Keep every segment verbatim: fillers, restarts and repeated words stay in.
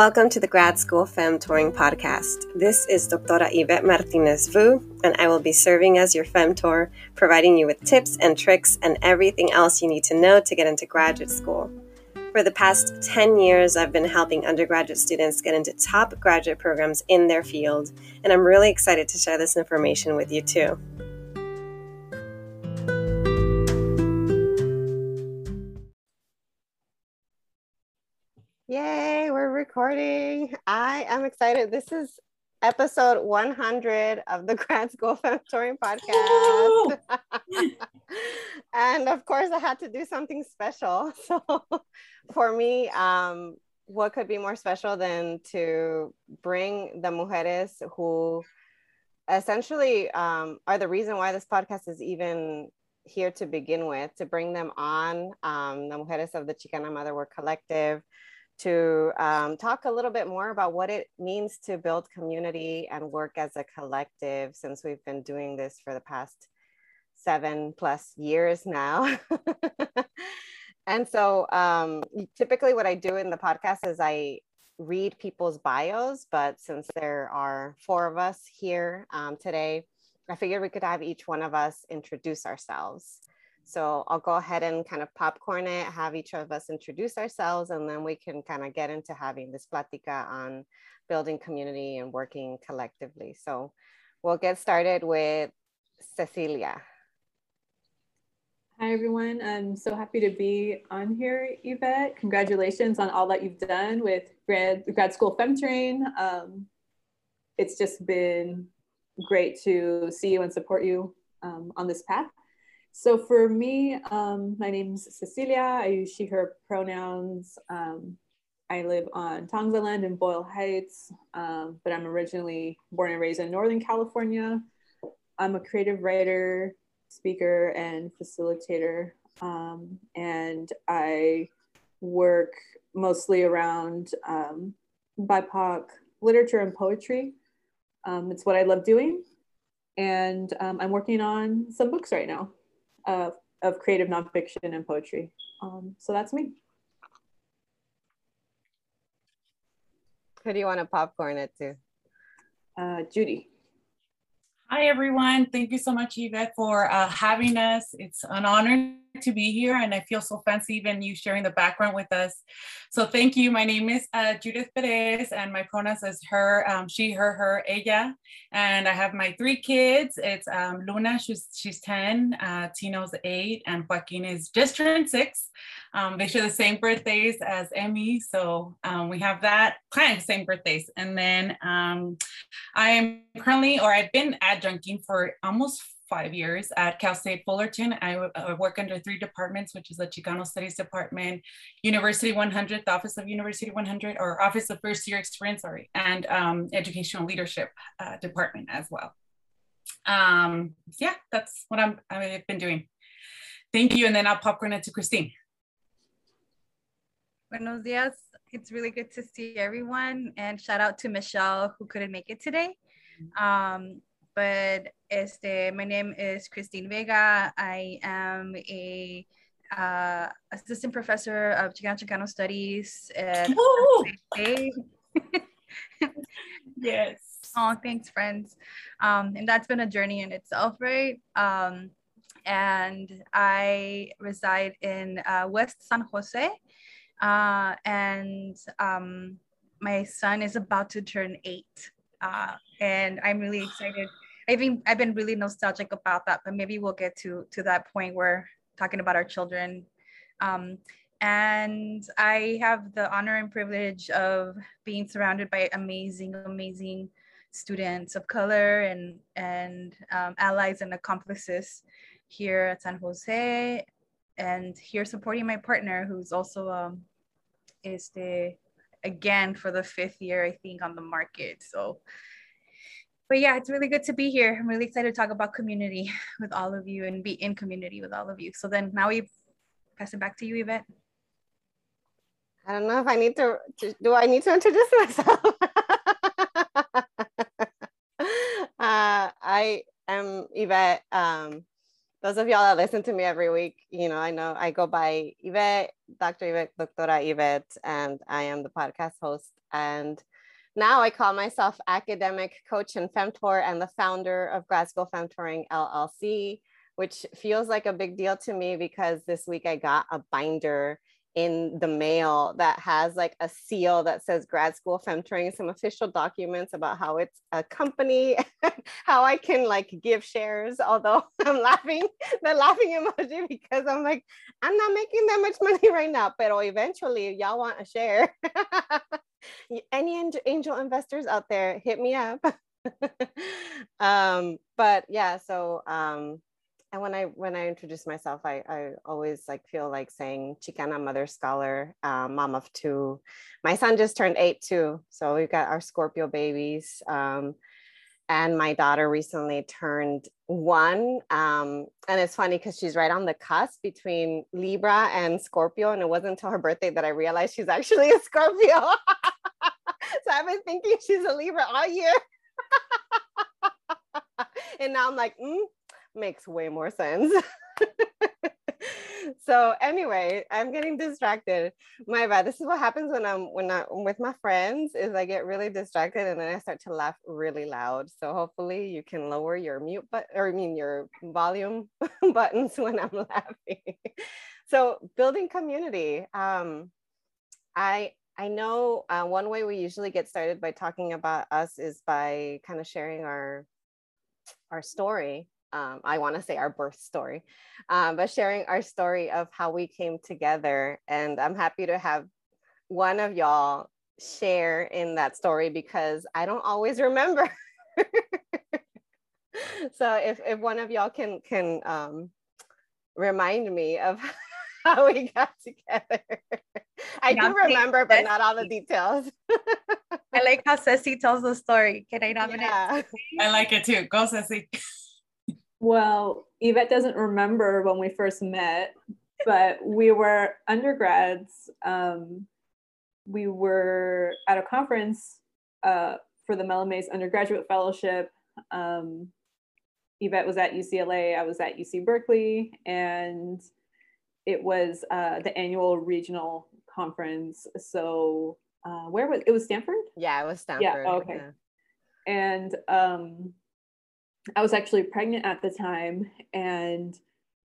Welcome to the Grad School Femtoring Podcast. This is Doctora Yvette Martinez Vu, and I will be serving as your femtor, providing you with tips and tricks and everything else you need to know to get into graduate school. For the past ten years, I've been helping undergraduate students get into top graduate programs in their field, and I'm really excited to share this information with you too. Yay, we're recording. I am excited. This is episode one hundred of the Grad School Femtoring Podcast. And of course, I had to do something special. So for me, um, what could be more special than to bring the mujeres who essentially um, are the reason why this podcast is even here to begin with, to bring them on, um, the mujeres of the Chicana Motherwork Collective, to um, talk a little bit more about what it means to build community and work as a collective, since we've been doing this for the past seven plus years now. And so um, typically what I do in the podcast is I read people's bios, but since there are four of us here um, today, I figured we could have each one of us introduce ourselves. So I'll go ahead and kind of popcorn it, have each of us introduce ourselves, and then we can kind of get into having this plática on building community and working collectively. So we'll get started with Cecilia. Hi, everyone. I'm so happy to be on here, Yvette. Congratulations on all that you've done with Grad, grad School Femtoring. Um, it's just been great to see you and support you um, on this path. So for me, um, my name's Cecilia. I use she, her pronouns. Um, I live on Tongzaland in Boyle Heights, um, but I'm originally born and raised in Northern California. I'm a creative writer, speaker, and facilitator. Um, and I work mostly around um, B I P O C literature and poetry. Um, it's what I love doing. And um, I'm working on some books right now. Of, of creative nonfiction and poetry. Um, so that's me. Who do you want to popcorn it to? Uh, Judy. Hi, everyone. Thank you so much, Yvette, for uh, having us. It's an honor to be here, and I feel so fancy even you sharing the background with us. So thank you. My name is uh, Judith Perez, and my pronouns is her, um, she, her, her, ella. And I have my three kids. It's um, Luna, she's, she's ten, uh, Tino's eight, and Joaquin is just turned six. Um, they share the same birthdays as Emmy, so um, we have that kind of same birthdays. And then um, I am currently, or I've been adjuncting for almost five years at Cal State Fullerton. I, I work under three departments, which is the Chicano Studies Department, University one hundred, the Office of University one hundred, or Office of First Year Experience, sorry, and um, Educational Leadership uh, Department as well. Um, yeah, that's what I'm, I've been doing. Thank you, and then I'll popcorn it to Christine. Buenos dias. It's really good to see everyone, and shout out to Michelle, who couldn't make it today. Um, But este, my name is Christine Vega. I am a uh, assistant professor of Chicano Chicano Studies at San Jose. Yes. Oh, thanks, friends. Um, and that's been a journey in itself, right? Um, and I reside in uh, West San Jose, uh, and um, my son is about to turn eight. Uh, and I'm really excited. I think I've been really nostalgic about that, but maybe we'll get to, to that point where talking about our children. Um, and I have the honor and privilege of being surrounded by amazing, amazing students of color and, and um, allies and accomplices here at San Jose, and here supporting my partner, who's also um, is the again for the fifth year, I think, on the market. So, but yeah, it's really good to be here. I'm really excited to talk about community with all of you and be in community with all of you. So then now we pass it back to you, Yvette. I don't know if I need to, do I need to introduce myself? uh, I am Yvette. Um, those of y'all that listen to me every week, you know, I know I go by Yvette, Doctor Yvette, Doctora Yvette, and I am the podcast host. And now I call myself academic coach and femtor and the founder of Grad School Femtoring L L C, which feels like a big deal to me because this week I got a binder in the mail that has like a seal that says Grad School Femtoring, some official documents about how it's a company, how I can like give shares, although I'm laughing, the laughing emoji, because I'm like, I'm not making that much money right now, but eventually if y'all want a share. Any angel investors out there, hit me up. um, but yeah, so um, and when I when I introduce myself, I, I always like feel like saying Chicana mother scholar, uh, mom of two. My son just turned eight too, so we've got our Scorpio babies, um, and my daughter recently turned one. Um, and it's funny because she's right on the cusp between Libra and Scorpio, and it wasn't until her birthday that I realized she's actually a Scorpio. So I've been thinking she's a Libra all year. And now I'm like, mm, makes way more sense. So anyway, I'm getting distracted. My bad. This is what happens when I'm when I'm with my friends, is I get really distracted and then I start to laugh really loud. So hopefully you can lower your mute button, or I mean your volume buttons when I'm laughing. So building community. Um, I I know uh, one way we usually get started by talking about us is by kind of sharing our, our story. Um, I want to say our birth story, um, but sharing our story of how we came together. And I'm happy to have one of y'all share in that story because I don't always remember. So if, if one of y'all can, can um, remind me of how we got together. I do remember, but not all the details. I like how Ceci tells the story. Can I nominate? Yeah. I like it too. Go, Ceci. Well, Yvette doesn't remember when we first met, but we were undergrads. Um, we were at a conference uh, for the Mellon Mays undergraduate fellowship. Um, Yvette was at U C L A, I was at U C Berkeley, and it was uh, the annual regional conference. So uh, where was, it was Stanford? Yeah, it was Stanford. Yeah, okay. Yeah. And um, I was actually pregnant at the time. And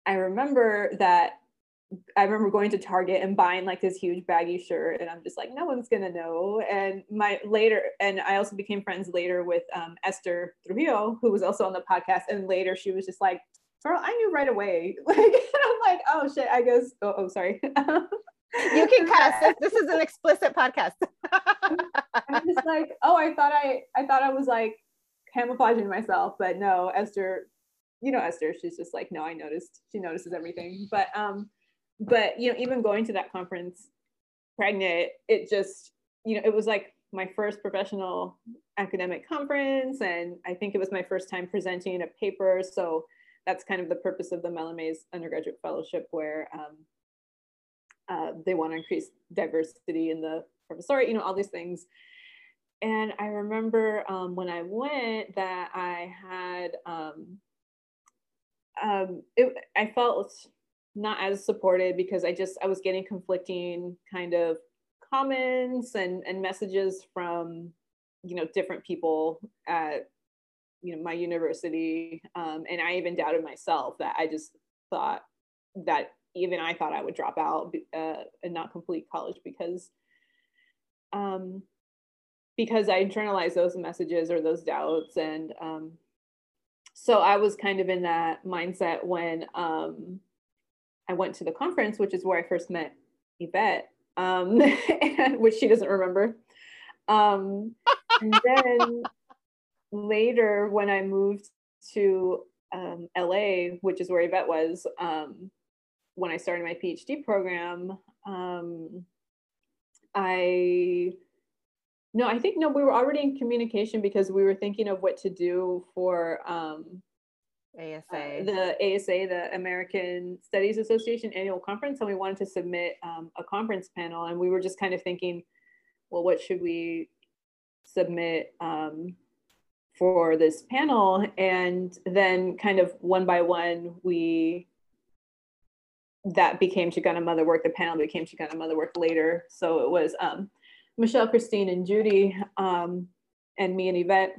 I remember that, I remember going to Target and buying like this huge baggy shirt. And I'm just like, no one's gonna know. And my later, and I also became friends later with um, Esther Trujillo, who was also on the podcast. And later she was just like, girl, I knew right away. Like, and I'm like, oh shit, I guess, oh, oh sorry. You can cut us. This is an explicit podcast. I'm just like, oh, I thought I, I thought I was like camouflaging myself, but no, Esther, you know, Esther, she's just like, no, I noticed. She notices everything. But, um, but, you know, even going to that conference pregnant, it just, you know, it was like my first professional academic conference. And I think it was my first time presenting a paper. So that's kind of the purpose of the Mellon Mays undergraduate fellowship, where um, uh, they want to increase diversity in the professoriate, you know, all these things. And I remember um, when I went that I had, um, um, it, I felt not as supported because I just, I was getting conflicting kind of comments and, and messages from, you know, different people at, you know, my university. Um, and I even doubted myself, that I just thought that even I thought I would drop out uh, and not complete college because, um, because I internalized those messages or those doubts. And um, so I was kind of in that mindset when um, I went to the conference, which is where I first met Yvette, um, which she doesn't remember. Um, and then later when I moved to um, L A, which is where Yvette was, um, when I started my PhD program, um, I, no, I think, no, we were already in communication because we were thinking of what to do for um, A S A, uh, the A S A, the American Studies Association annual conference. And we wanted to submit um, a conference panel. And we were just kind of thinking, well, what should we submit? Um, for this panel. And then kind of one by one, we, that became Chicana Motherwork. The panel became Chicana Motherwork later. So it was um, Michelle, Christine, and Judy, um, and me and Yvette.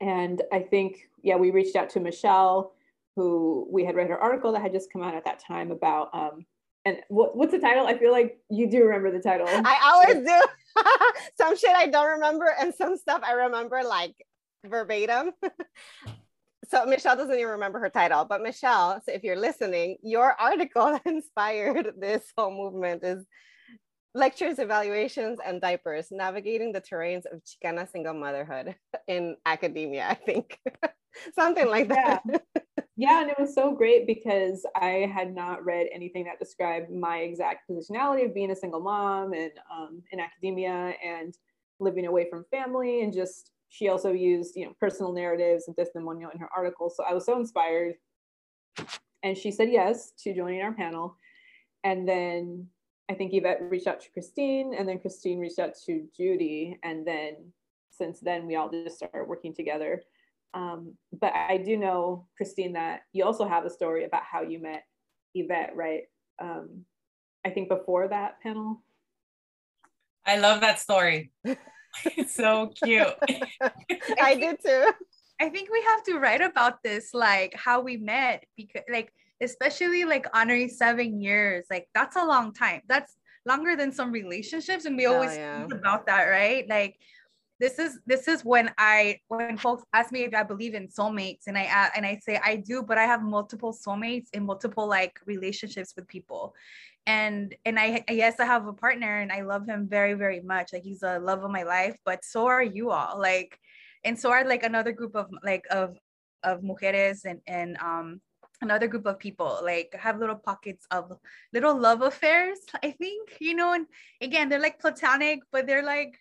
And I think, yeah, we reached out to Michelle, who we had read her article that had just come out at that time about, um, and what, what's the title? I feel like you do remember the title. I always do. Some shit I don't remember, and some stuff I remember like verbatim. So Michelle doesn't even remember her title, but Michelle, so if you're listening, your article that inspired this whole movement is Lectures, Evaluations, and Diapers, Navigating the Terrains of Chicana Single Motherhood in Academia, I think. Something like that. Yeah. Yeah, and it was so great because I had not read anything that described my exact positionality of being a single mom and um, in academia and living away from family. And just, she also used, you know, personal narratives and testimonial in her article. So I was so inspired. And she said yes to joining our panel. And then I think Yvette reached out to Christine, and then Christine reached out to Judy. And then since then, we all just started working together. Um, but I do know, Christine, that you also have a story about how you met Yvette, right? Um, I think before that panel. I love that story. It's so cute. I did too. I think we have to write about this, like how we met, because like, especially like honoring seven years, like that's a long time. That's longer than some relationships. And we always oh, yeah. think about that, right? Like, This is this is when I when folks ask me if I believe in soulmates, and I and I say I do, but I have multiple soulmates in multiple like relationships with people, and and I yes I have a partner and I love him very very much, like he's the love of my life, but so are you all, like, and so are like another group of like of of mujeres and and um another group of people, like have little pockets of little love affairs, I think, you know, and again they're like platonic, but they're like,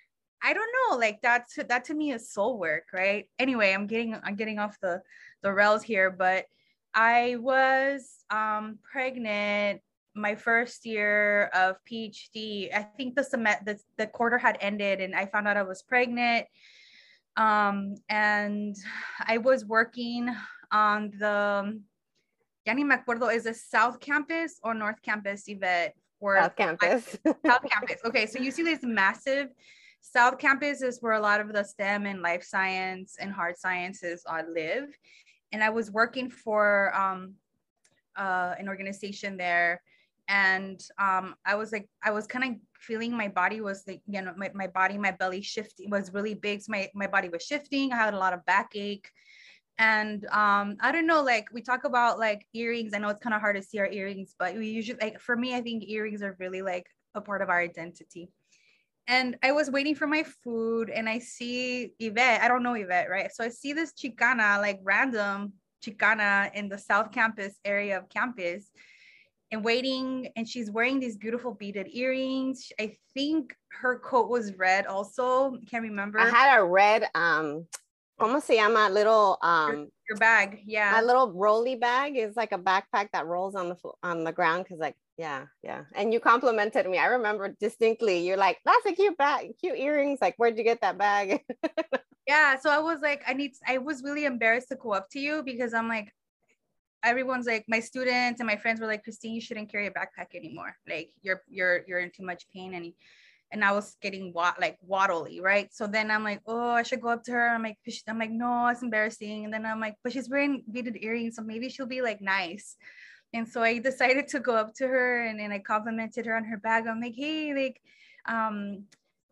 I don't know, like that's that to me is soul work, right? Anyway, I'm getting I'm getting off the the rails here, but I was um pregnant my first year of PhD. I think the semester the, the quarter had ended, and I found out I was pregnant. Um and I was working on the ya ni me acuerdo, is it South Campus or North Campus, Yvette? Or South Campus. I, South Campus. Okay, so U C L A is massive. South Campus is where a lot of the STEM and life science and hard sciences are live. And I was working for um, uh, an organization there. And um, I was like, I was kind of feeling my body was like, you know, my, my body, my belly shifting was really big. So my, my body was shifting. I had a lot of backache. And um, I don't know, like we talk about like earrings. I know it's kind of hard to see our earrings, but we usually, like for me, I think earrings are really like a part of our identity. And I was waiting for my food, and I see Yvette. I don't know Yvette, right? So I see this Chicana, like random Chicana in the South Campus area of campus, and waiting. And she's wearing these beautiful beaded earrings. I think her coat was red also. Can't remember. I had a red, um, como se llama, little um, your, your bag. Yeah, my little rolly bag is like a backpack that rolls on the on the ground because like. Yeah, yeah. And you complimented me. I remember distinctly. You're like, that's a cute bag, cute earrings. Like, where'd you get that bag? Yeah. So I was like, I need, I was really embarrassed to go up to you because I'm like, everyone's like, my students and my friends were like, Christine, you shouldn't carry a backpack anymore. Like you're, you're, you're in too much pain. And, and I was getting wa like waddly, right? So then I'm like, oh, I should go up to her. I'm like, I'm like, no, it's embarrassing. And then I'm like, but she's wearing beaded earrings. So maybe she'll be like, nice. And so I decided to go up to her, and then I complimented her on her bag. I'm like, hey, like, um,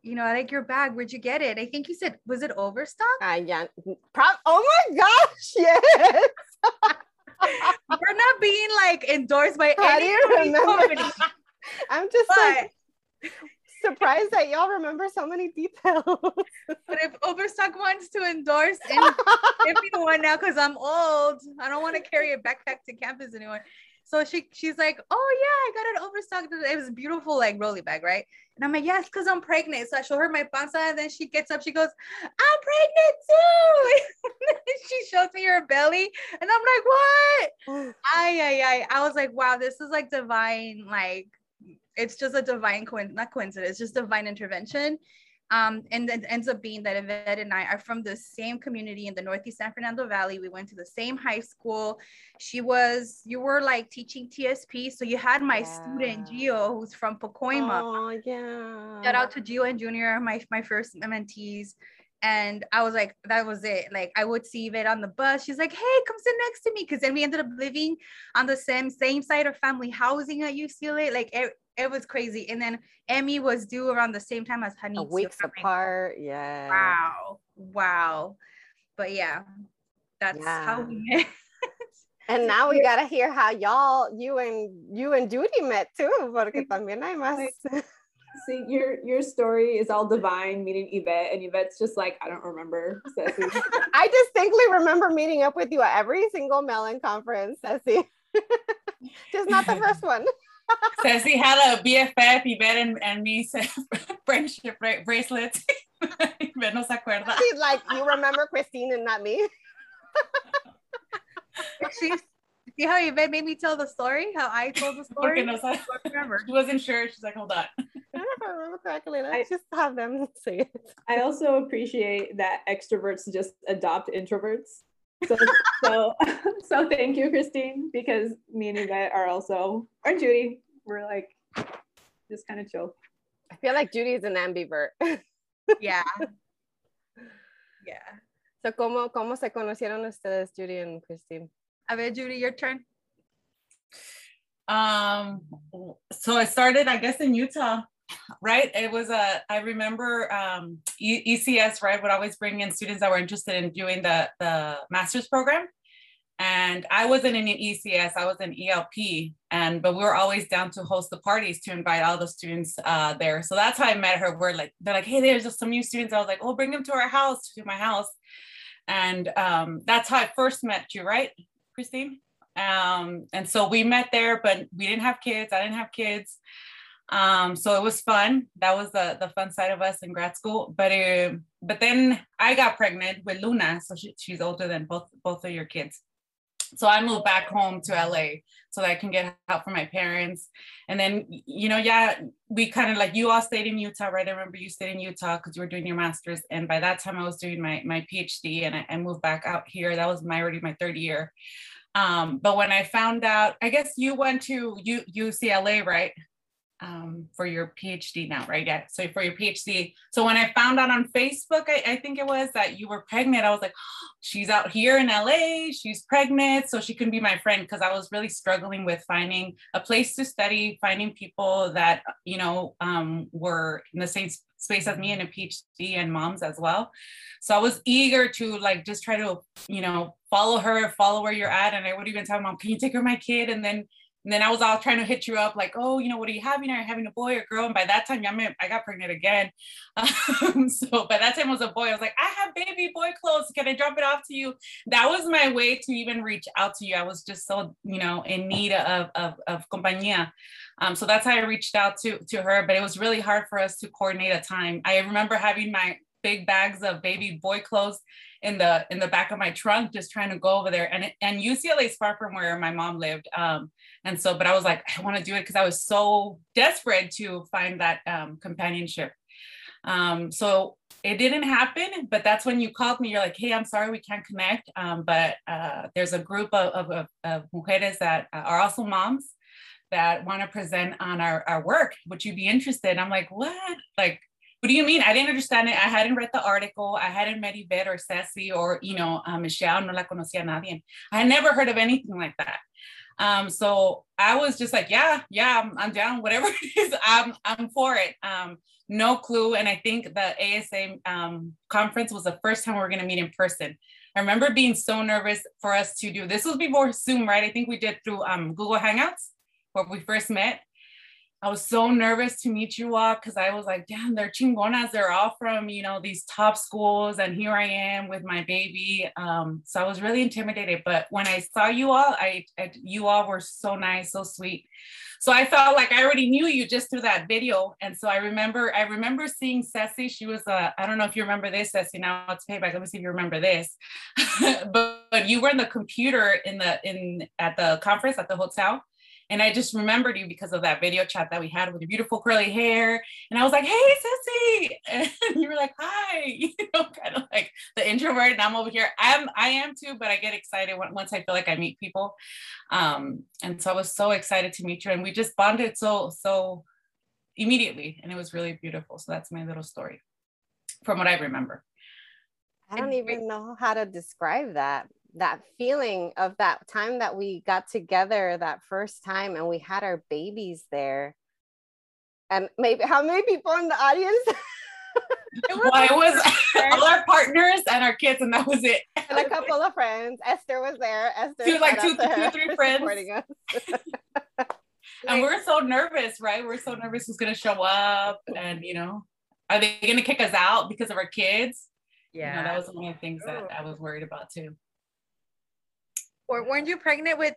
you know, I like your bag. Where'd you get it? I think you said, was it Overstock? Uh, yeah. Pro oh my gosh, yes. We're not being like endorsed by How any do you remember? Company. I'm just but like surprised that y'all remember so many details. But if Overstock wants to endorse and give me one now, because I'm old, I don't want to carry a backpack to campus anymore. So she she's like, oh yeah, I got an Overstock. It was a beautiful like rolly bag, right? And I'm like, yes, because I'm pregnant. So I show her my panza, and then she gets up, she goes, I'm pregnant too. She shows me her belly, and I'm like, what? Ay, ay, ay. I was like, wow, this is like divine, like it's just a divine, co not coincidence, it's just divine intervention. Um, and it ends up being that Yvette and I are from the same community in the Northeast San Fernando Valley. We went to the same high school. She was, you were like teaching T S P. So you had my yeah. student Gio, who's from Pacoima. Oh, yeah. Shout out to Gio and Junior, my, my first mentees. And I was like, that was it. Like, I would see Yvette on the bus. She's like, hey, come sit next to me. Because then we ended up living on the same, same side of family housing at U C L A. Like, it, it was crazy. And then Emmy was due around the same time as Hanizio. A weeks apart. Yeah. Wow. Wow. But yeah, that's yeah. how we met. And now we got to hear how y'all, you and you and Judy met too. Porque también hay más. See, your your story is all divine, meeting Yvette, and Yvette's just like, I don't remember, Ceci. I distinctly remember meeting up with you at every single Mellon conference, Ceci. Just not the first one. Ceci had a B F F, Yvette and, and me, friendship bracelets. Yvette no se acuerda. She's like, you remember Christine and not me? She's See how Yvette made me tell the story? How I told the story? No, I remember. She wasn't sure. She's like, hold on. I don't know if I remember correctly. Let's I, just have them say it. I also appreciate that extroverts just adopt introverts. So, so, so thank you, Christine, because me and Yvette are also, or Judy, we're like, just kind of chill. I feel like Judy's an ambivert. Yeah. Yeah. So, ¿cómo, cómo se conocieron ustedes, Judy and Christine? I bet, Judy, your turn. Um, so it started, I guess, in Utah, right? It was a, I remember um, E C S, right, would always bring in students that were interested in doing the, the master's program. And I wasn't in an E C S, I was in E L P, and but we were always down to host the parties to invite all the students uh, there. So that's how I met her. We're like, they're like, hey, there's just some new students. I was like, oh, bring them to our house, to my house. And um, that's how I first met you, right, Christine? Um, and so we met there, but we didn't have kids. I didn't have kids. Um, so it was fun. That was the, the fun side of us in grad school. But uh, but then I got pregnant with Luna. So she, she's older than both, both of your kids. So I moved back home to L A so that I can get help from my parents. And then, you know, yeah, we kind of like, you all stayed in Utah, right? I remember you stayed in Utah because you were doing your master's. And by that time I was doing my, my PhD and I, I moved back out here. That was my already my third year. Um, but when I found out, I guess you went to U, UCLA, right? Um, for your PhD now, right? Yeah, so for your PhD. So when I found out on Facebook, I, I think it was that you were pregnant, I was like, oh, she's out here in L A, she's pregnant, so she can be my friend, because I was really struggling with finding a place to study, finding people that, you know, um, were in the same space as me and a PhD and moms as well. So I was eager to like, just try to, you know, follow her, follow where you're at. And I would even tell mom, can you take care of my kid? And then And then I was all trying to hit you up like, oh, you know, what are you having? Are you having a boy or a girl? And by that time, I mean, I got pregnant again. Um, so by that time it was a boy. I was like, I have baby boy clothes. Can I drop it off to you? That was my way to even reach out to you. I was just so, you know, in need of, of, of compañía. Um, so that's how I reached out to, to her. But it was really hard for us to coordinate a time. I remember having my big bags of baby boy clothes in the in the back of my trunk, just trying to go over there. And and U C L A is far from where my mom lived. Um, and so, but I was like, I want to do it because I was so desperate to find that um, companionship. Um, so it didn't happen, but that's when you called me. You're like, hey, I'm sorry, we can't connect. Um, but uh, there's a group of, of, of, of mujeres that are also moms that want to present on our, our work. Would you be interested? And I'm like, what? Like, what do you mean? I didn't understand it. I hadn't read the article. I hadn't met Yvette or Ceci or, you know, uh, Michelle. No la conocía nadie. I had never heard of anything like that. Um, so I was just like, yeah, yeah, I'm, I'm down. Whatever it is, I'm, I'm for it. Um, no clue. And I think the A S A um, conference was the first time we were going to meet in person. I remember being so nervous for us to do. This was before Zoom, right? I think we did through um, Google Hangouts where we first met. I was so nervous to meet you all because I was like, damn, they're chingonas. They're all from, you know, these top schools. And here I am with my baby. Um, so I was really intimidated. But when I saw you all, I, I you all were so nice, so sweet. So I felt like I already knew you just through that video. And so I remember, I remember seeing Ceci. She was, uh, I don't know if you remember this, Ceci. Now it's payback. Let me see if you remember this. but, but you were in the computer in the in at the conference at the hotel. And I just remembered you because of that video chat that we had with your beautiful curly hair. And I was like, hey, Ceci. And you were like, hi, you know, kind of like the introvert. And I'm over here. I'm, I am too, but I get excited when, once I feel like I meet people. Um, and so I was so excited to meet you. And we just bonded so, so immediately. And it was really beautiful. So that's my little story from what I remember. I don't even know how to describe that, that feeling of that time that we got together that first time and we had our babies there. And maybe how many people in the audience? It was, well, it was all our partners and our kids, and that was it. And a couple of friends. Esther was there. Esther she was like two, two, three friends. And we're so nervous, right? We're so nervous who's going to show up. And, you know, are they going to kick us out because of our kids? Yeah, you know, that was one of the things that Ooh. I was worried about too. Or weren't you pregnant with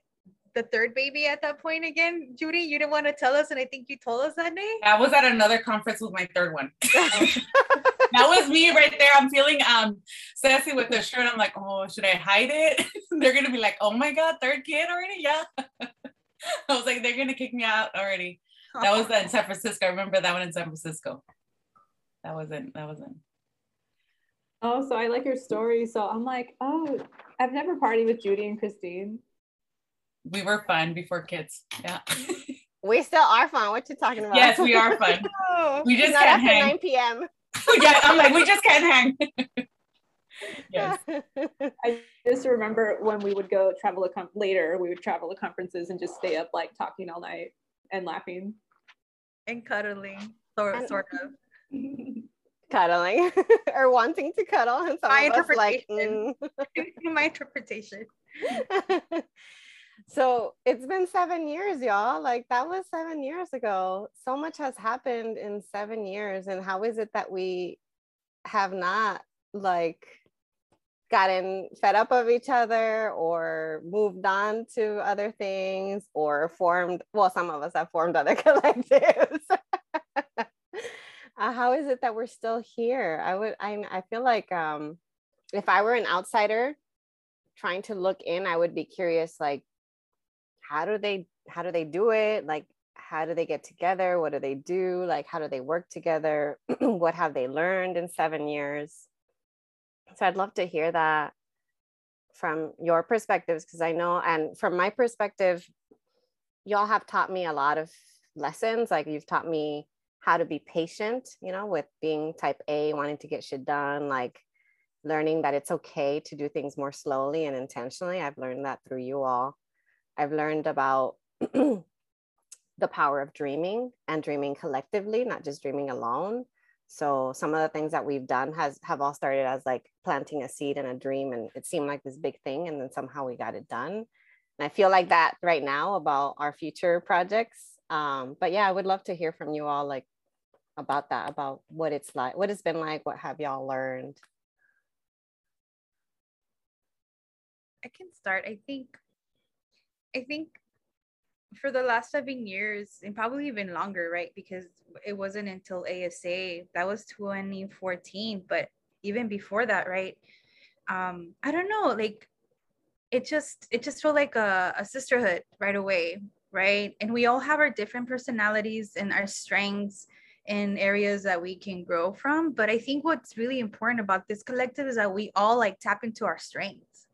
the third baby at that point again, Judy? You didn't want to tell us, and I think you told us that day. I was at another conference with my third one. That was me right there. I'm feeling um sassy with the shirt. I'm like, oh, should I hide it? They're gonna be like, oh my god, third kid already? Yeah. I was like, they're gonna kick me out already. Oh. That was in San Francisco. I remember that one in San Francisco. That wasn't. That wasn't. Oh, so I like your story. So I'm like, oh, I've never partied with Judy and Christine. We were fun before kids. Yeah. We still are fun. What you talking about? Yes, we are fun. No, we just can't hang. nine p m Yeah, I'm like, we just can't hang. Yes. I just remember when we would go travel a com- later, we would travel to conferences and just stay up like talking all night and laughing. And cuddling, sort, sort of. Cuddling or wanting to cuddle, and some my of us like mm. my interpretation. So it's been seven years, y'all. Like that was seven years ago. So much has happened in seven years, and how is it that we have not like gotten fed up of each other, or moved on to other things, or formed? Well, some of us have formed other collectives. Uh, how is it that we're still here? I would, I, I feel like um, if I were an outsider trying to look in, I would be curious, like, how do they, how do they do it? Like, how do they get together? What do they do? Like, how do they work together? What have they learned in seven years? So I'd love to hear that from your perspectives, because I know, and from my perspective, y'all have taught me a lot of lessons. Like you've taught me how to be patient, you know, with being type A, wanting to get shit done, like learning that it's okay to do things more slowly and intentionally. I've learned that through you all. I've learned about the power of dreaming and dreaming collectively, not just dreaming alone. So some of the things that we've done has have all started as like planting a seed and a dream, and it seemed like this big thing, and then somehow we got it done. And I feel like that right now about our future projects. Um, but yeah, I would love to hear from you all, like, about that, about what it's like, what it's been like, what have y'all learned? I can start. I think, I think for the last seven years and probably even longer, right? Because it wasn't until A S A, that was twenty fourteen, but even before that, right? Um, I don't know, like, it just, it just felt like a, a sisterhood right away, right? And we all have our different personalities and our strengths in areas that we can grow from. But I think what's really important about this collective is that we all like tap into our strengths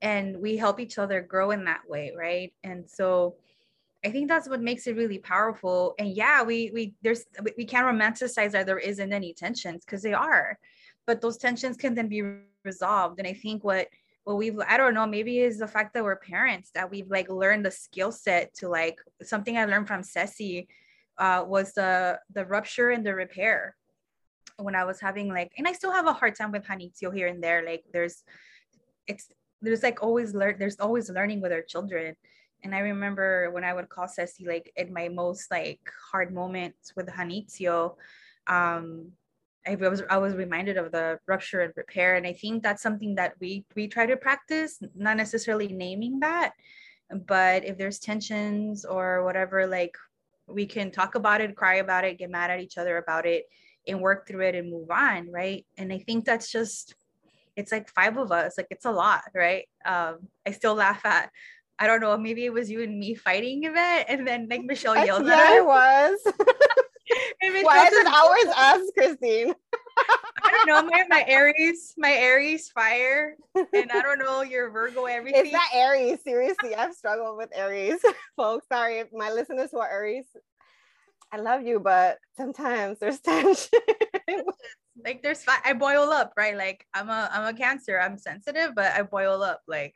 and we help each other grow in that way, right? And so I think that's what makes it really powerful. And yeah, we we there's we can't romanticize that there isn't any tensions, because they are, but those tensions can then be resolved. And I think what Well, we've, I don't know, maybe it's the fact that we're parents, that we've like learned the skill set to like, something I learned from Ceci uh, was the, the rupture and the repair. When I was having like, and I still have a hard time with Hanizio here and there, like there's, it's, there's like always learn, there's always learning with our children. And I remember when I would call Ceci, like at my most like hard moments with Hanizio, um, I was I was reminded of the rupture and repair. And I think that's something that we we try to practice, not necessarily naming that, but if there's tensions or whatever, like we can talk about it, cry about it, get mad at each other about it, and work through it and move on, right? And I think that's just, it's like five of us, like it's a lot, right? Um, I still laugh at I don't know, maybe it was you and me fighting, Yvette, and then like Michelle I, yelled yeah, at us. Yeah, it was. Michelle Why is it always us, Christine? I don't know, my, my Aries, my Aries fire, and I don't know, your Virgo everything. It's not Aries, seriously, I've struggled with Aries, folks. Sorry if my listeners who are Aries, I love you, but sometimes there's tension. Like there's, I boil up, right? Like I'm a, I'm a Cancer, I'm sensitive, but I boil up like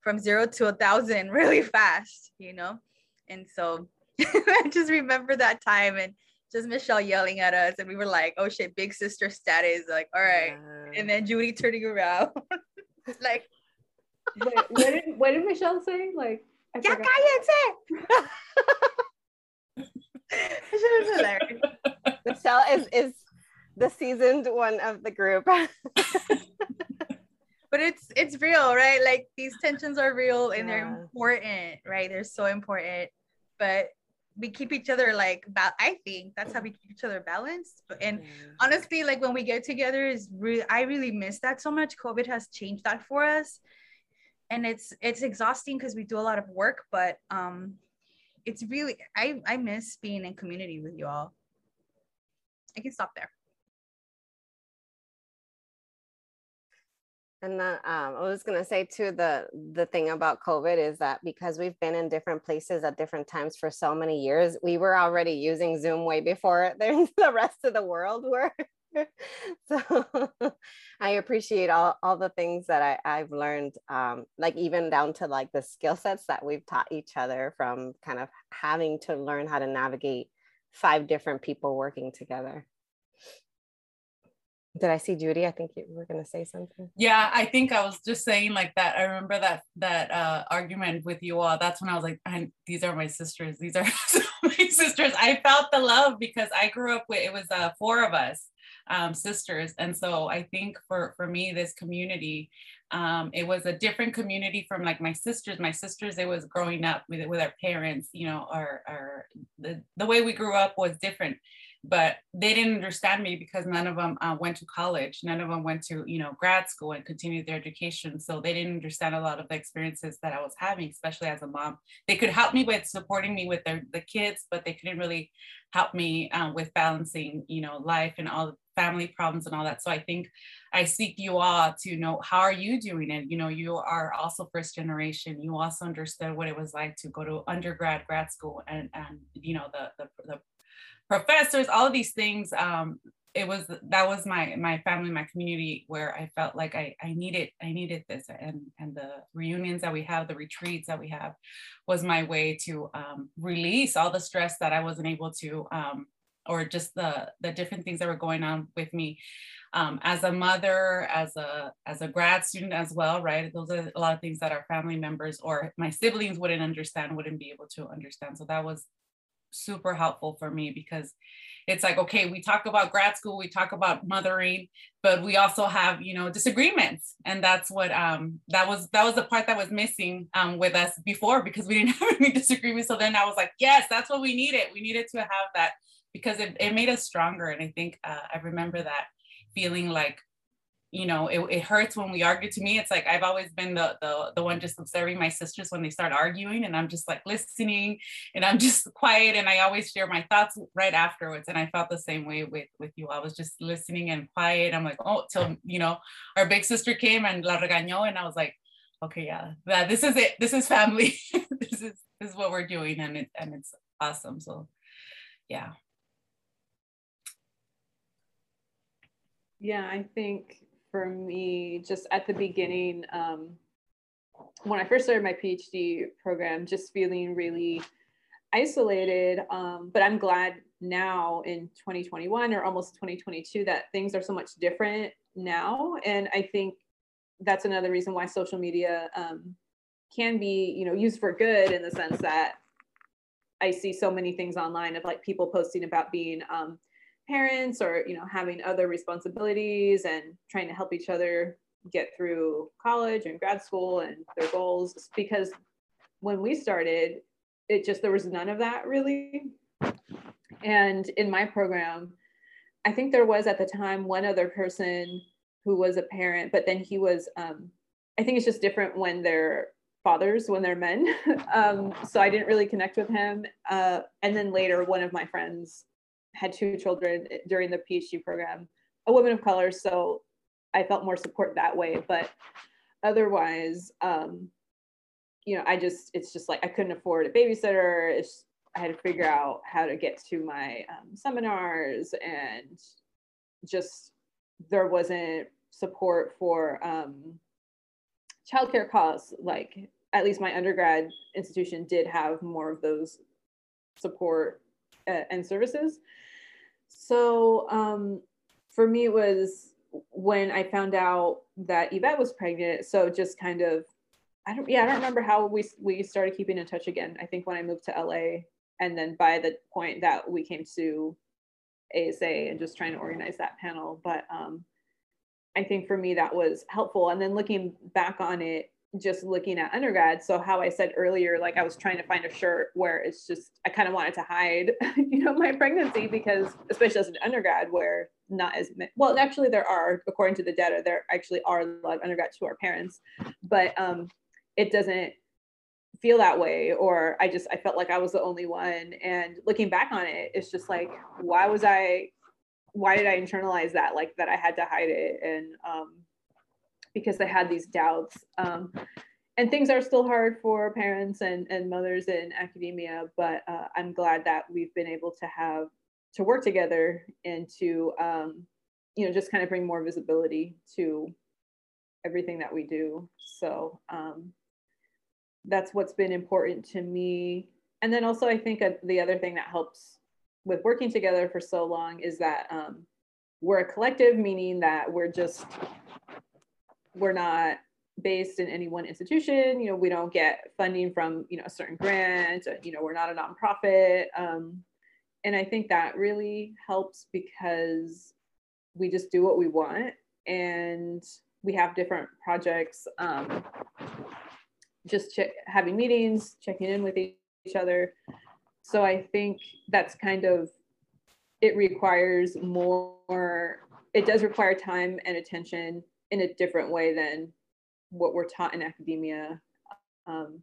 from zero to a thousand really fast, you know? And so I just remember that time and just Michelle yelling at us, and we were like, oh shit, big sister status, like, all right. Yeah. And then Judy turning around. Like, Wait, what, did, what did Michelle say? Like, I yeah, cállense. Michelle is, is the seasoned one of the group. But it's it's real, right? Like these tensions are real and yeah. they're important, right? They're so important, but we keep each other like, I think that's how we keep each other balanced. And honestly, like when we get together is really, I really miss that so much. COVID has changed that for us. And it's, it's exhausting because we do a lot of work, but um, it's really, I, I miss being in community with you all. I can stop there. And the, um, I was going to say too, the, the thing about COVID is that because we've been in different places at different times for so many years, we were already using Zoom way before the rest of the world were. So I appreciate all, all the things that I, I've learned, um, like even down to like the skill sets that we've taught each other from kind of having to learn how to navigate five different people working together. Did I see Judy? I think you were going to say something. Yeah, I think I was just saying like that. I remember that that uh, argument with you all. That's when I was like, I, these are my sisters. These are my sisters. I felt the love because I grew up with, it was uh, four of us, um, sisters. And so I think for, for me, this community, um, it was a different community from like my sisters. My sisters, it was growing up with, with our parents, you know, our, our the, the way we grew up was different. But they didn't understand me because none of them uh, went to college. None of them went to, you know, grad school and continued their education. So they didn't understand a lot of the experiences that I was having, especially as a mom. They could help me with supporting me with their, the kids, but they couldn't really help me uh, with balancing, you know, life and all the family problems and all that. So I think I seek you all to know, how are you doing it? You know, you are also first generation. You also understood what it was like to go to undergrad, grad school, and, and you know, the the, the professors, all of these things. Um, it was, that was my, my family, my community, where I felt like I, I needed, I needed this. And, and the reunions that we have, the retreats that we have was my way to um, release all the stress that I wasn't able to, um, or just the, the different things that were going on with me um, as a mother, as a, as a grad student as well, right? Those are a lot of things that our family members or my siblings wouldn't understand, wouldn't be able to understand. So that was super helpful for me, because it's like, okay, we talk about grad school, we talk about mothering, but we also have, you know, disagreements. And that's what, um, that was, that was the part that was missing um, with us before, because we didn't have any disagreements. So then I was like, yes, that's what we needed. We needed to have that, because it, it made us stronger. And I think uh, I remember that feeling like, you know, it, it hurts when we argue. To me, it's like, I've always been the, the the one just observing my sisters when they start arguing, and I'm just like listening, and I'm just quiet, and I always share my thoughts right afterwards. And I felt the same way with, with you. I was just listening and quiet. I'm like, oh, till, you know, our big sister came and la regañó, and I was like, okay, yeah, that, this is it. This is family. This is, this is what we're doing, and it, and it's awesome. So, yeah. Yeah, I think, for me, just at the beginning, um, when I first started my PhD program, just feeling really isolated. Um, but I'm glad now in twenty twenty-one or almost twenty twenty-two that things are so much different now. And I think that's another reason why social media um, can be, you know, used for good, in the sense that I see so many things online of like people posting about being um, parents, or, you know, having other responsibilities and trying to help each other get through college and grad school and their goals. Because when we started, it just, there was none of that really. And in my program, I think there was at the time one other person who was a parent, but then he was, um, I think it's just different when they're fathers when they're men. um, so I didn't really connect with him. Uh, and then later, one of my friends had two children during the PhD program, a woman of color. So I felt more support that way. But otherwise, um, you know, I just, it's just like, I couldn't afford a babysitter. It's, I had to figure out how to get to my um, seminars, and just, there wasn't support for um, childcare costs. Like, at least my undergrad institution did have more of those support uh, and services. So um, for me, it was when I found out that Yvette was pregnant. So just kind of, I don't, yeah, I don't remember how we, we started keeping in touch again. I think when I moved to L A, and then by the point that we came to A S A and just trying to organize that panel. But um, I think for me, that was helpful. And then looking back on it, just looking at undergrad. So how I said earlier, like I was trying to find a shirt where it's just, I kind of wanted to hide, you know, my pregnancy, because especially as an undergrad where not as, well, actually there are, according to the data, there actually are a lot of undergrads who are parents, but um, it doesn't feel that way. Or I just, I felt like I was the only one. And looking back on it, it's just like, why was I, why did I internalize that? Like that I had to hide it. And um, because I had these doubts. Um, and things are still hard for parents and, and mothers in academia, but uh, I'm glad that we've been able to have, to work together and to, um, you know, just kind of bring more visibility to everything that we do. So um, that's what's been important to me. And then also I think the other thing that helps with working together for so long is that um, we're a collective, meaning that we're just, we're not based in any one institution. You know, we don't get funding from, you know, a certain grant, you know, we're not a nonprofit. Um, and I think that really helps because we just do what we want and we have different projects, um, just check, having meetings, checking in with each other. So I think that's kind of, it requires more, it does require time and attention in a different way than what we're taught in academia, um,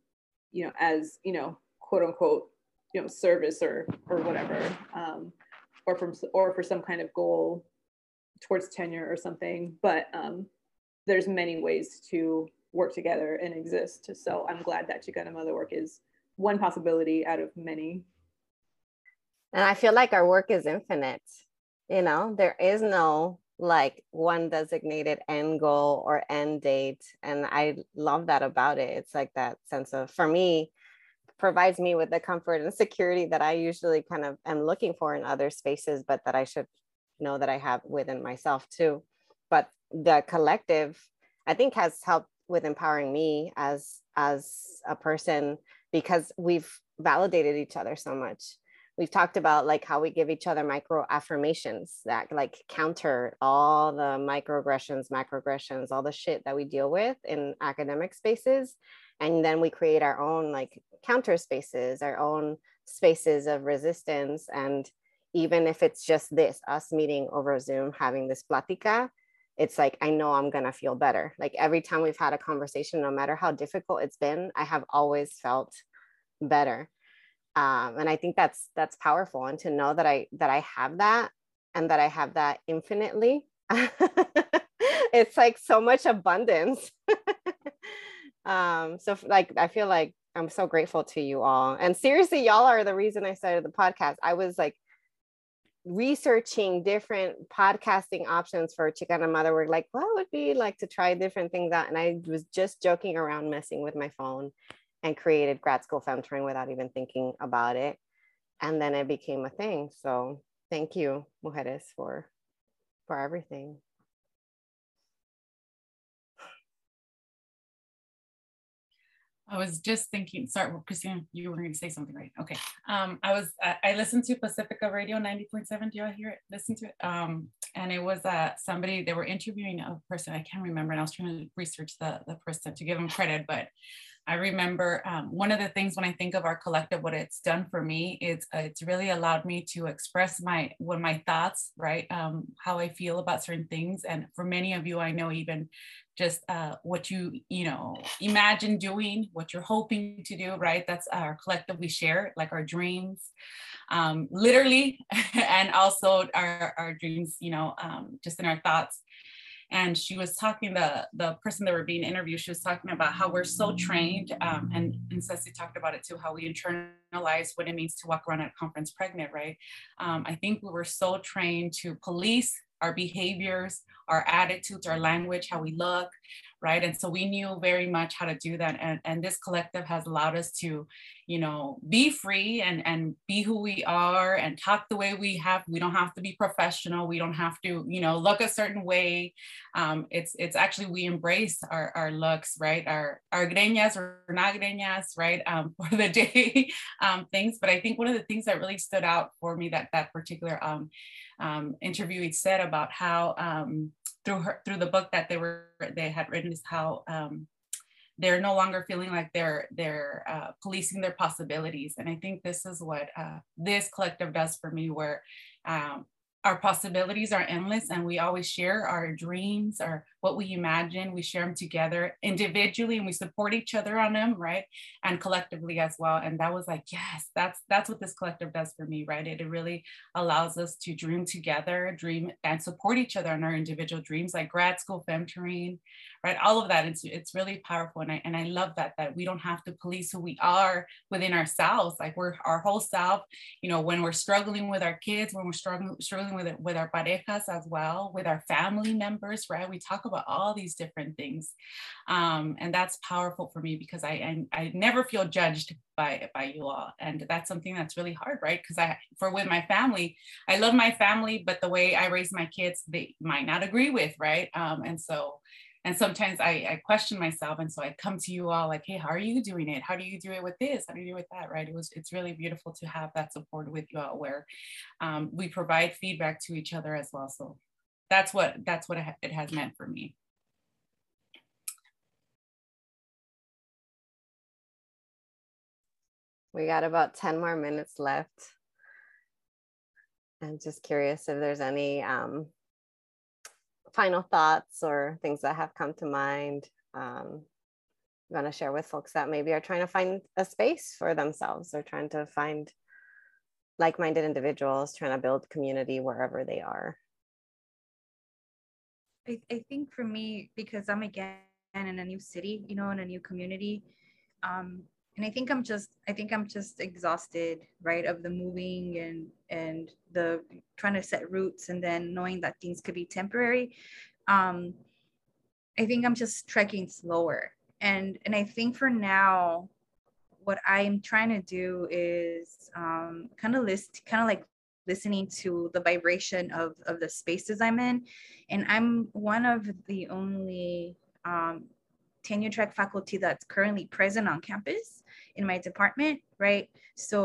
you know, as, you know, quote unquote, you know, service or, or whatever, um, or from, or for some kind of goal towards tenure or something. But um, there's many ways to work together and exist. So I'm glad that Chicana Motherwork is one possibility out of many. And I feel like our work is infinite. You know, there is no like one designated end goal or end date. And I love that about it. It's like that sense of, for me, provides me with the comfort and security that I usually kind of am looking for in other spaces, but that I should know that I have within myself too. But the collective, I think, has helped with empowering me as, as a person, because we've validated each other so much. We've talked about like how we give each other micro affirmations that like counter all the microaggressions, macroaggressions, all the shit that we deal with in academic spaces. And then we create our own like counter spaces, our own spaces of resistance. And even if it's just this, us meeting over Zoom, having this plática, it's like, I know I'm gonna feel better. Like every time we've had a conversation, no matter how difficult it's been, I have always felt better. Um, and I think that's that's powerful, and to know that I that I have that, and that I have that infinitely, it's like so much abundance. um, so like I feel like I'm so grateful to you all, and seriously, y'all are the reason I started the podcast. I was like researching different podcasting options for Chicana Motherwork, like what would be like to try different things out, and I was just joking around, messing with my phone, and created Grad School Femtoring without even thinking about it. And then it became a thing. So thank you, mujeres, for, for everything. I was just thinking, sorry, Christine, you were going to say something, right? Okay. Um, I was, I, I listened to Pacifica Radio ninety point seven. Do y'all hear it? Listen to it. Um, and it was uh, somebody, they were interviewing a person, I can't remember, and I was trying to research the, the person to give them credit, but I remember um, one of the things when I think of our collective, what it's done for me, it's, uh, it's really allowed me to express my, what my thoughts, right? Um, how I feel about certain things. And for many of you, I know even just uh, what you, you know, imagine doing, what you're hoping to do, right? That's our collective we share, like our dreams, um, literally, and also our, our dreams, you know, um, just in our thoughts. And she was talking, the, the person that were being interviewed, she was talking about how we're so trained, um, and, and Ceci talked about it too, how we internalize what it means to walk around at a conference pregnant, right? Um, I think we were so trained to police our behaviors, our attitudes, our language, how we look, right? And so we knew very much how to do that. And, and this collective has allowed us to, you know, be free and, and be who we are and talk the way we have. We don't have to be professional. We don't have to, you know, look a certain way. Um, it's it's actually, we embrace our, our looks, right? Our, our greñas or not greñas, right? Um, for the day um, things. But I think one of the things that really stood out for me that that particular um, um, interviewee said about how, um, through her, through the book that they were, they had written, is how um, they're no longer feeling like they're they're uh, policing their possibilities. And I think this is what uh, this collective does for me, where um, our possibilities are endless, and we always share our dreams or what we imagine. We share them together individually, and we support each other on them, right? And collectively as well. And that was like, yes, that's that's what this collective does for me, right? It, it really allows us to dream together, dream and support each other in our individual dreams, like grad school femtoring, right? All of that, it's it's really powerful. And I, and I love that, that we don't have to police who we are within ourselves. Like we're our whole self, you know, when we're struggling with our kids, when we're struggling, struggling with, with our parejas as well, with our family members, right? We talk about all these different things, um, and that's powerful for me, because I, I I never feel judged by by you all, and that's something that's really hard, right? Because I for with my family, I love my family, but the way I raise my kids, they might not agree with, right? Um, and so, and sometimes I, I question myself, and so I come to you all like, hey, how are you doing it? How do you do it with this? How do you do it with that, right? It was it's really beautiful to have that support with you all, where um, we provide feedback to each other as well. So that's what that's what it has meant for me. We got about ten more minutes left. I'm just curious if there's any um, final thoughts or things that have come to mind um, you want to share with folks that maybe are trying to find a space for themselves or trying to find like-minded individuals, trying to build community wherever they are. I think for me, because I'm again in a new city, you know, in a new community, um, and I think I'm just, I think I'm just exhausted, right, of the moving and and the trying to set roots, and then knowing that things could be temporary. Um, I think I'm just trekking slower, and and I think for now, what I'm trying to do is um, kind of list, kind of like. listening to the vibration of, of the spaces I'm in. And I'm one of the only um, tenure track faculty that's currently present on campus in my department, right? So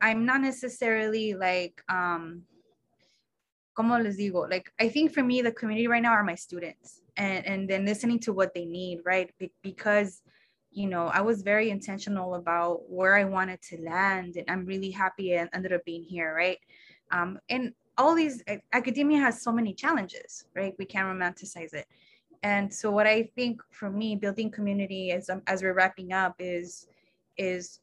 I'm not necessarily like, um, como les digo, like I think for me, the community right now are my students, and, and then listening to what they need, right? Be because you know, I was very intentional about where I wanted to land, and I'm really happy and ended up being here, right? Um, and all these, uh, academia has so many challenges, right? We can't romanticize it. And so what I think for me, building community as, um, as we're wrapping up is, is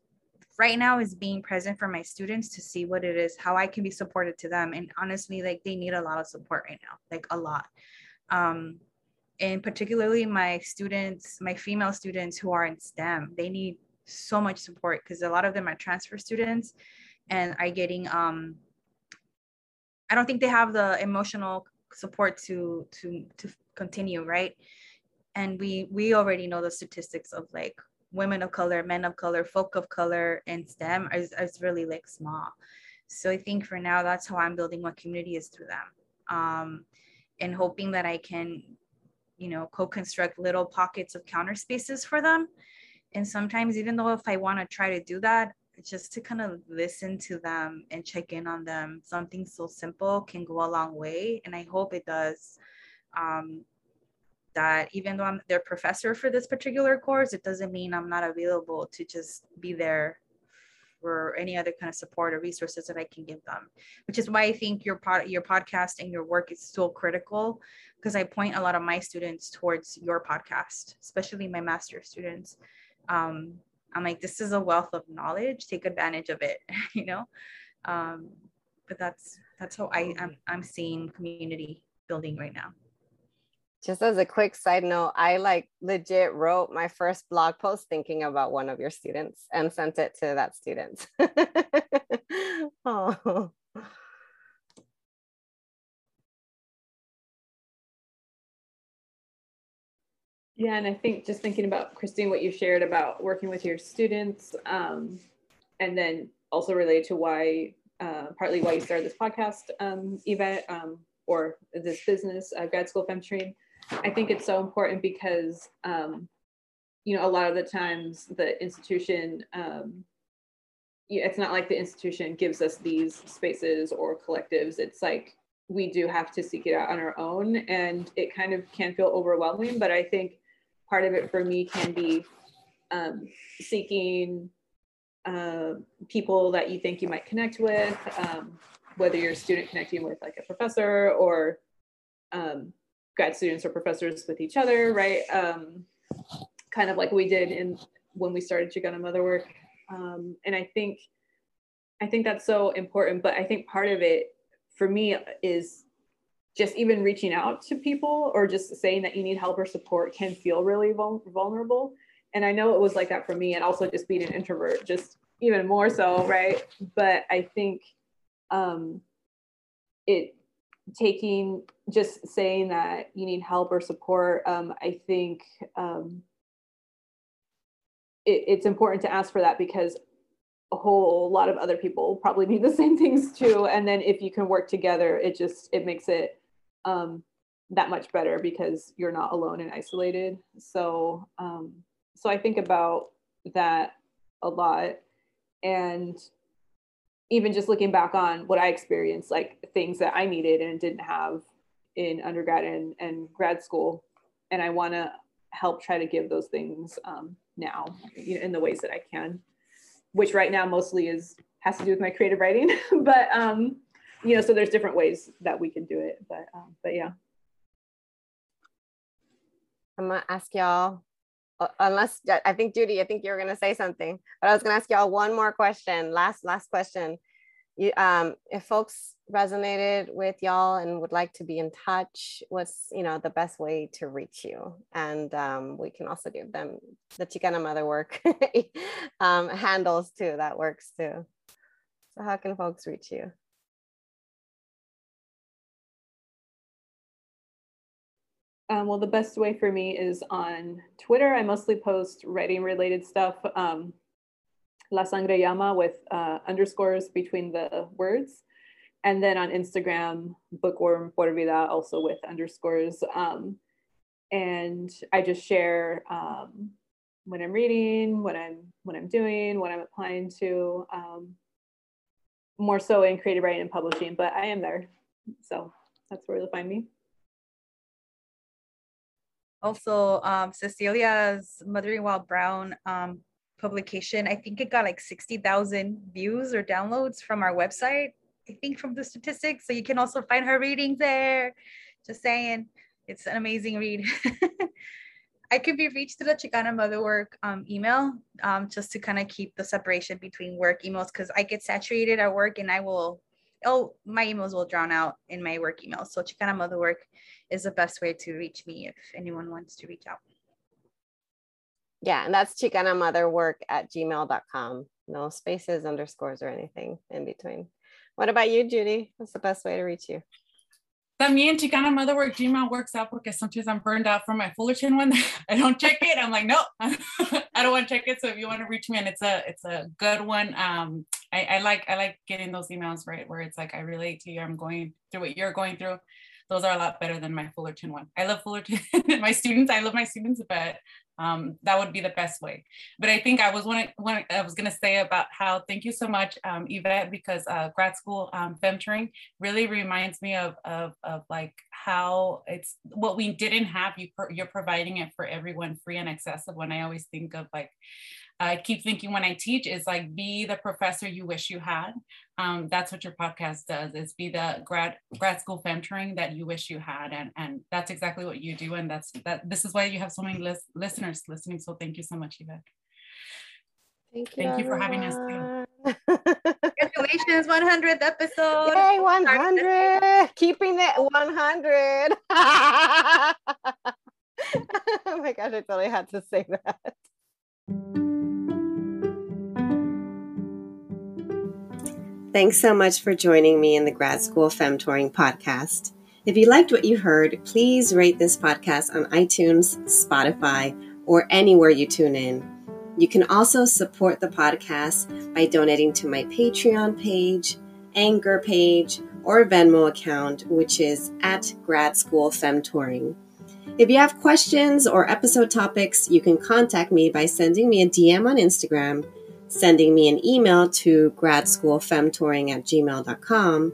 right now is being present for my students to see what it is, how I can be supportive to them. And honestly, like they need a lot of support right now, like a lot. Um, and particularly my students, my female students who are in STEM, they need so much support because a lot of them are transfer students and are getting, um, I don't think they have the emotional support to to to continue, right? And we we already know the statistics of like women of color, men of color, folk of color, and STEM is, is really like small. So I think for now, that's how I'm building my community is through them. Um, and hoping that I can, you know, co-construct little pockets of counter spaces for them. And sometimes even though if I wanna try to do that, just to kind of listen to them and check in on them. Something so simple can go a long way. And I hope it does. Um, that even though I'm their professor for this particular course, it doesn't mean I'm not available to just be there or any other kind of support or resources that I can give them, which is why I think your pod, your podcast and your work is so critical, because I point a lot of my students towards your podcast, especially my master's students. Um, I'm like, this is a wealth of knowledge, take advantage of it, you know? Um, but that's that's how I, I'm, I'm seeing community building right now. Just as a quick side note, I like legit wrote my first blog post thinking about one of your students and sent it to that student. Oh. Yeah, and I think just thinking about, Christine, what you shared about working with your students, um, and then also related to why, uh, partly why you started this podcast, um, Yvette, um, or this business, uh, Grad School Femtoring. I think it's so important because, um, you know, a lot of the times the institution, um, it's not like the institution gives us these spaces or collectives. It's like, we do have to seek it out on our own, and it kind of can feel overwhelming, but I think part of it for me can be um, seeking uh, people that you think you might connect with, um, whether you're a student connecting with like a professor, or um, grad students or professors with each other, right? Um, kind of like we did in when we started Chicana Motherwork. Um, and I think, I think that's so important, but I think part of it for me is just even reaching out to people or just saying that you need help or support can feel really vul- vulnerable. And I know it was like that for me, and also just being an introvert, just even more so, right? But I think, um, it taking, just saying that you need help or support, um, I think um, it, it's important to ask for that, because a whole lot of other people probably need the same things too. And then if you can work together, it just, it makes it um, that much better, because you're not alone and isolated. So, um, so I think about that a lot. And even just looking back on what I experienced, like things that I needed and didn't have in undergrad and, and grad school. And I want to help try to give those things um, now, you know, in the ways that I can, which right now mostly is, has to do with my creative writing, but, um, you know, so there's different ways that we can do it, but, um, but yeah. I'm gonna ask y'all, unless, I think Judy, I think you were gonna say something, but I was gonna ask y'all one more question, last, last question. You, um, if folks resonated with y'all and would like to be in touch, what's, you know, the best way to reach you? And um, we can also give them the Chicana Motherwork um, handles too, that works too. So how can folks reach you? Um, well, the best way for me is on Twitter. I mostly post writing related stuff. Um, La Sangre Llama with uh, underscores between the words. And then on Instagram, Bookworm Por Vida, also with underscores. Um, and I just share um, when I'm reading, what I'm, what I'm doing, what I'm applying to, um, more so in creative writing and publishing, but I am there. So that's where you'll find me. Also, um, Cecilia's Mothering While Brown um, publication, I think it got like sixty thousand views or downloads from our website, I think, from the statistics. So you can also find her readings there. Just saying, it's an amazing read. I could be reached through the Chicana Motherwork um, email, um, just to kind of keep the separation between work emails, because I get saturated at work and I will, oh, my emails will drown out in my work emails. So Chicana Motherwork is the best way to reach me if anyone wants to reach out. Yeah, and that's chicanamotherwork at gmail dot com. No spaces, underscores, or anything in between. What about you, Judy? What's the best way to reach you? También Chicana Motherwork Gmail works out, porque sometimes I'm burned out from my Fullerton one. I don't check it. I'm like, no, I don't want to check it. So if you want to reach me, and it's a it's a good one. Um, I, I like I like getting those emails, right, where it's like, I relate to you. I'm going through what you're going through. Those are a lot better than my Fullerton one. I love Fullerton. My students, I love my students, but um, that would be the best way. But I think I was wanna, wanna, I was gonna say about how, thank you so much, um, Yvette, because uh, grad school um, femtoring really reminds me of, of, of like how it's, what we didn't have, you pro you're providing it for everyone free and accessible. And I always think of like, I keep thinking when I teach is like, be the professor you wish you had. Um, that's what your podcast does, is be the grad grad school mentoring that you wish you had. And, and that's exactly what you do. And that's that. This is why you have so many lis listeners listening. So thank you so much, Yvette. Thank you, Thank you for having us. Congratulations, one hundredth episode. Yay, one hundred. Keeping it one hundred. Oh my gosh, I totally had to say that. Thanks so much for joining me in the Grad School Femtoring podcast. If you liked what you heard, please rate this podcast on iTunes, Spotify, or anywhere you tune in. You can also support the podcast by donating to my Patreon page, Anchor page, or Venmo account, which is at Grad School Femtoring. If you have questions or episode topics, you can contact me by sending me a D M on Instagram, sending me an email to gradschoolfemtoring at gmail dot com,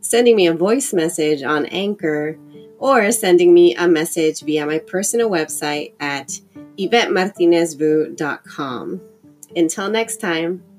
sending me a voice message on Anchor, or sending me a message via my personal website at Yvette Martinez Vu dot com. Until next time.